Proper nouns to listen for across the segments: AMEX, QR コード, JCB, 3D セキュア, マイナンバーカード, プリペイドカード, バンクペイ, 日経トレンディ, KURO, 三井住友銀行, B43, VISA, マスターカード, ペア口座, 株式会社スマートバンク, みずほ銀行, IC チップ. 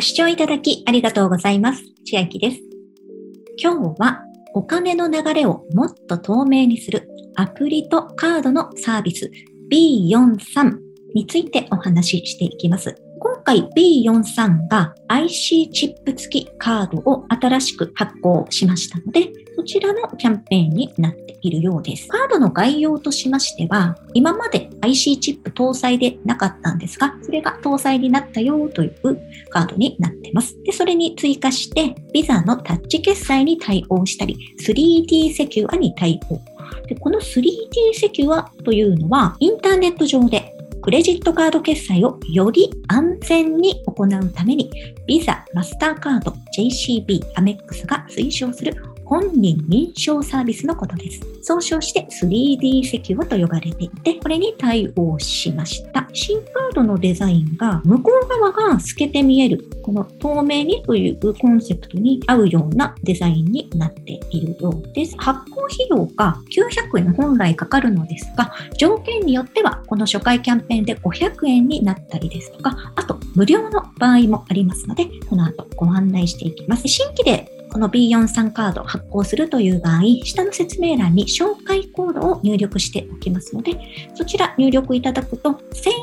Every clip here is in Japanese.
ご視聴いただきありがとうございます。千秋です。今日はお金の流れをもっと透明にするアプリとカードのサービス B43 についてお話ししていきます。今回 B43 が IC チップ付きカードを新しく発行しましたので、そちらのキャンペーンになっているようです。カードの概要としましては、今まで IC チップ搭載でなかったんですが、それが搭載になったよというカードになっています。で、それに追加して、VISA のタッチ決済に対応したり、3D セキュアに対応。で、この 3D セキュアというのは、インターネット上でクレジットカード決済をより安全に行うために、VISA、マスターカード、JCB、AMEX が推奨する本人認証サービスのことです。総称して 3D セキュアと呼ばれていて、これに対応しました。新カードのデザインが向こう側が透けて見える、この透明にというコンセプトに合うようなデザインになっているようです。発行費用が900円本来かかるのですが、条件によってはこの初回キャンペーンで500円になったりですとか、あと無料の場合もありますので、この後ご案内していきます。新規でこの B43 カード発行するという場合、下の説明欄に紹介コードを入力しておきますので、そちら入力いただくと、1000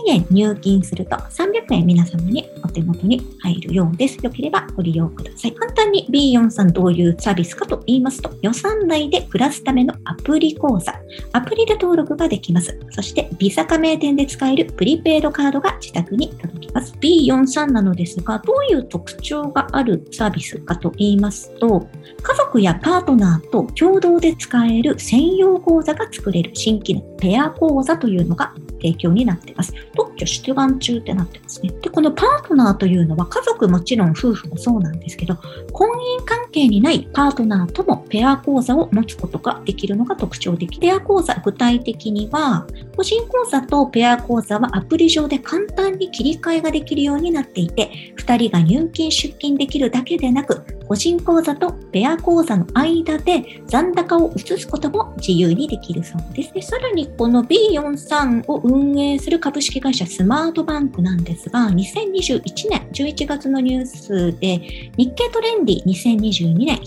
円入金すると300円皆様にお手元に入るようです。よければご利用ください。簡単に B43 どういうサービスかと言いますと、予算内で暮らすためのアプリ口座、アプリで登録ができます。そして、VISA 加盟店で使えるプリペイドカードが自宅に届きます。B43 なのですが、どういう特徴があるサービスかと言いますと、家族やパートナーと共同で使える専用口座が作れる新機能ペア口座というのが提供になっています。特許出願中ってなってますね。で、このパートナーというのは家族もちろん夫婦もそうなんですけど、婚姻関係にないパートナーともペア口座を持つことができるのが特徴的。ペア口座、具体的には個人口座とペア口座はアプリ上で簡単に切り替えができるようになっていて、2人が入金出金できるだけでなく、個人口座とペア口座の間で残高を移すことも自由にできるそうです。で、さらにこの B43 を運営する株式会社スマートバンクなんですが、2021年11月のニュースで日経トレンディ2022年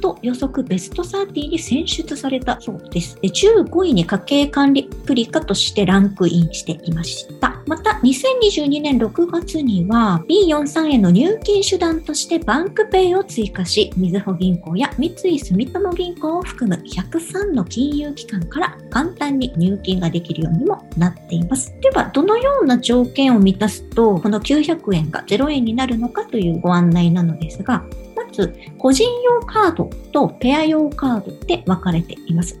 と予測ベスト30に選出されたそうです。で、15位に家計管理プリカとしてランクインしていました。また、2022年6月には B43 への入金手段としてバンクペイを追加し、みずほ銀行や三井住友銀行を含む103の金融機関から簡単に入金ができるようにもなっています。では、どのような条件を満たすと、この900円が0円になるのかというご案内なのですが、個人用カードとペア用カードで分かれています。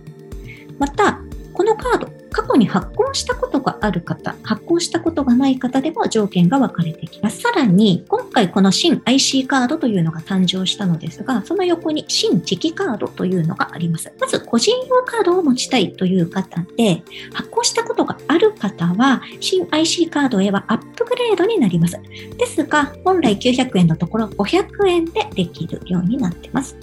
また、このカード、過去に発行したことがある方、発行したことがない方でも条件が分かれてきます。さらに、今回この新 IC カードというのが誕生したのですが、その横に新地域カードというのがあります。まず、個人用カードを持ちたいという方で、発行したことがある方は、新 IC カードへはアップグレードになります。ですが、本来900円のところ500円でできるようになっています。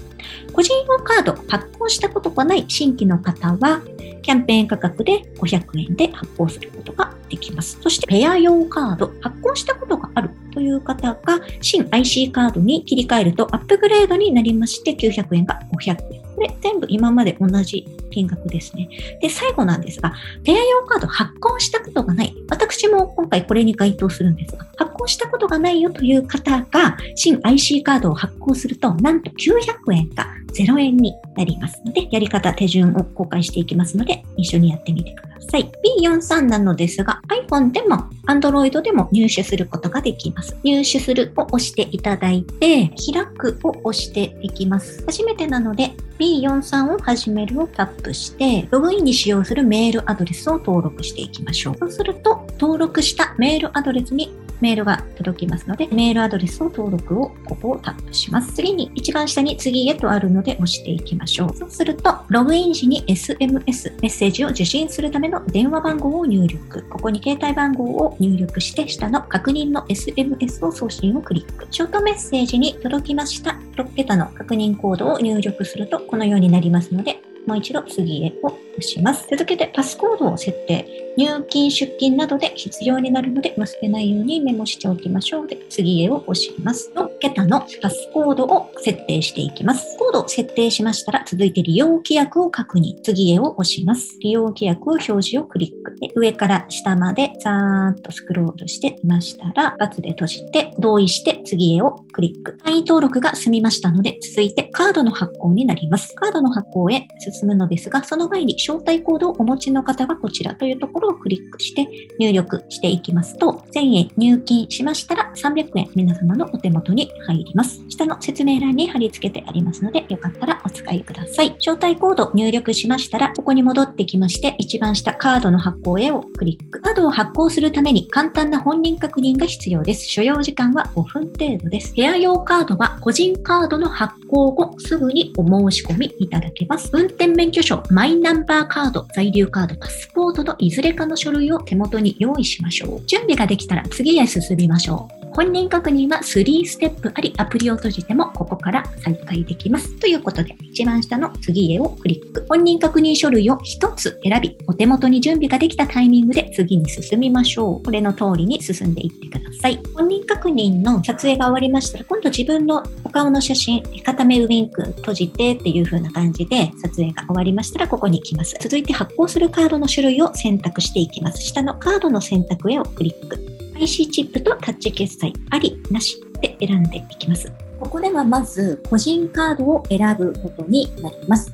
個人用カード発行したことがない新規の方は、キャンペーン価格で500円で発行することができます。そして、ペア用カード発行したことがあるという方が、新 IC カードに切り替えるとアップグレードになりまして、900円が500円。これ全部今まで同じ金額ですね。で、最後なんですが、ペア用カード発行したことがない。私も今回これに該当するんですが、発行したことがないよという方が、新 IC カードを発行すると、なんと900円が0円になりますので、やり方、手順を公開していきますので、一緒にやってみてください。B43 なのですが、iPhone でも Android でも入手することができます。入手するを押していただいて、開くを押していきます。初めてなので、B43 を始めるをタップして、ログインに使用するメールアドレスを登録していきましょう。そうすると、登録したメールアドレスにメールが届きますので、メールアドレスを登録をここをタップします。次に一番下に次へとあるので押していきましょう。そうすると、ログイン時に SMS、メッセージを受信するための電話番号を入力。ここに携帯番号を入力して、下の確認の SMS を送信をクリック。ショートメッセージに届きました。6桁の確認コードを入力すると、このようになりますので、もう一度次へを押します。続けてパスコードを設定。入金、出金などで必要になるので忘れないようにメモしておきましょう。で、次へを押しますと、桁のパスコードを設定していきます。コードを設定しましたら、続いて利用規約を確認。次へを押します。利用規約を表示をクリック。で、上から下までザーッとスクロールしていましたら、×で閉じて、同意して次へをクリック。会員登録が済みましたので、続いてカードの発行になります。カードの発行へ進むのですが、その前に招待コードをお持ちの方はこちらというところをクリックして入力していきますと、1000円入金しましたら300円皆様のお手元に入ります。下の説明欄に貼り付けてありますので、よかったらお使いください。招待コード入力しましたら、ここに戻ってきまして、一番下カードの発行へをクリック。カードを発行するために簡単な本人確認が必要です。所要時間は5分程度です。部屋用カードは個人カードの発行後すぐにお申し込みいただけます。運転免許証、マイナンバーカード、在留カード、パスポートのいずれかの書類を手元に用意しましょう。準備ができたら次へ進みましょう。本人確認は3ステップあり、アプリを閉じてもここから再開できます。ということで、一番下の次へをクリック。本人確認書類を1つ選び、お手元に準備ができたタイミングで次に進みましょう。これの通りに進んでいってください。本人確認の撮影が終わりましたら、今度自分のお顔の写真、片目ウインク閉じてっていう風な感じで撮影が終わりましたら、ここに来ます。続いて発行するカードの種類を選択していきます。下のカードの選択へをクリック。IC チップとタッチ決済ありなしで選んでいきます。ここではまず個人カードを選ぶことになります。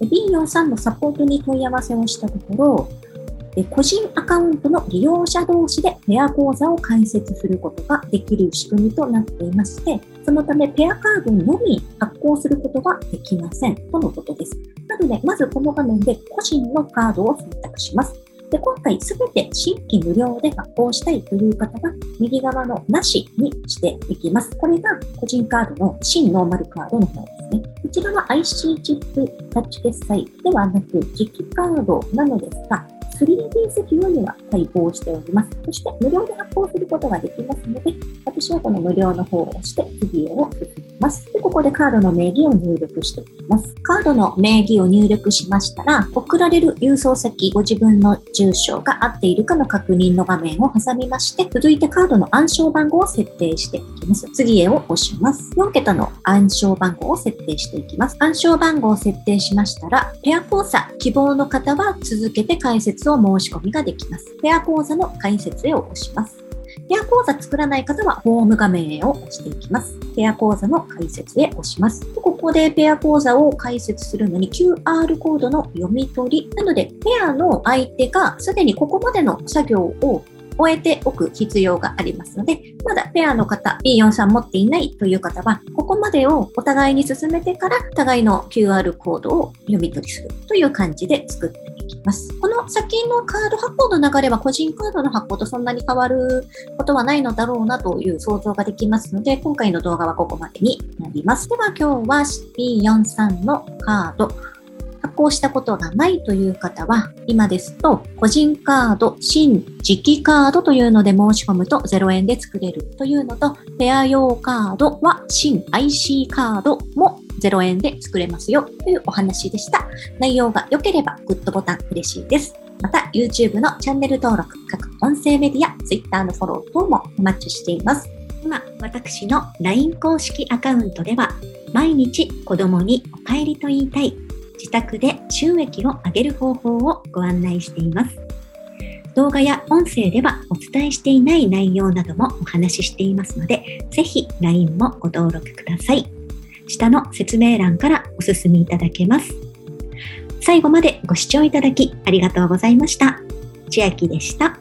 B43 のサポートに問い合わせをしたところ、個人アカウントの利用者同士でペア口座を開設することができる仕組みとなっていまして、そのためペアカードのみ発行することができませんとのことです。なのでまずこの画面で個人のカードを選択します。で、今回すべて新規無料で発行したいという方は、右側のなしにしていきます。これが個人カードの新ノーマルカードの方ですね。こちらは IC チップタッチ決済ではなく、磁気カードなのですが、3D セキュアには対応しております。そして無料で発行することができますので、私はこの無料の方を押して次へを進みます。で、ここでカードの名義を入力していきます。カードの名義を入力しましたら、送られる郵送先、ご自分の住所が合っているかの確認の画面を挟みまして、続いてカードの暗証番号を設定していきます。次へを押します。4桁の暗証番号を設定していきます。暗証番号を設定しましたら、ペア口座希望の方は続けて開設申し込みができます。ペア口座の開設へを押します。ペア口座作らない方はホーム画面へを押していきます。ペア口座の開設へ押します。ここでペア口座を開設するのに QR コードの読み取りなので、ペアの相手がすでにここまでの作業を終えておく必要がありますので、まだペアの方 B43 持っていないという方は、ここまでをお互いに進めてから互いの QR コードを読み取りするという感じで作っていきます。この先のカード発行の流れは個人カードの発行とそんなに変わることはないのだろうなという想像ができますので、今回の動画はここまでになります。では今日は B43 のカード発行したことがないという方は、今ですと個人カード、新時期カードというので申し込むと0円で作れるというのと、ペア用カードは新 IC カードも0円で作れますよというお話でした。内容が良ければグッドボタン嬉しいです。また YouTube のチャンネル登録、各音声メディア、Twitter のフォロー等もお待ちしています。今、私の LINE 公式アカウントでは、毎日子供にお帰りと言いたい自宅で収益を上げる方法をご案内しています。動画や音声ではお伝えしていない内容などもお話ししていますので、ぜひ LINE もご登録ください。下の説明欄からお進みいただけます。最後までご視聴いただきありがとうございました。千秋でした。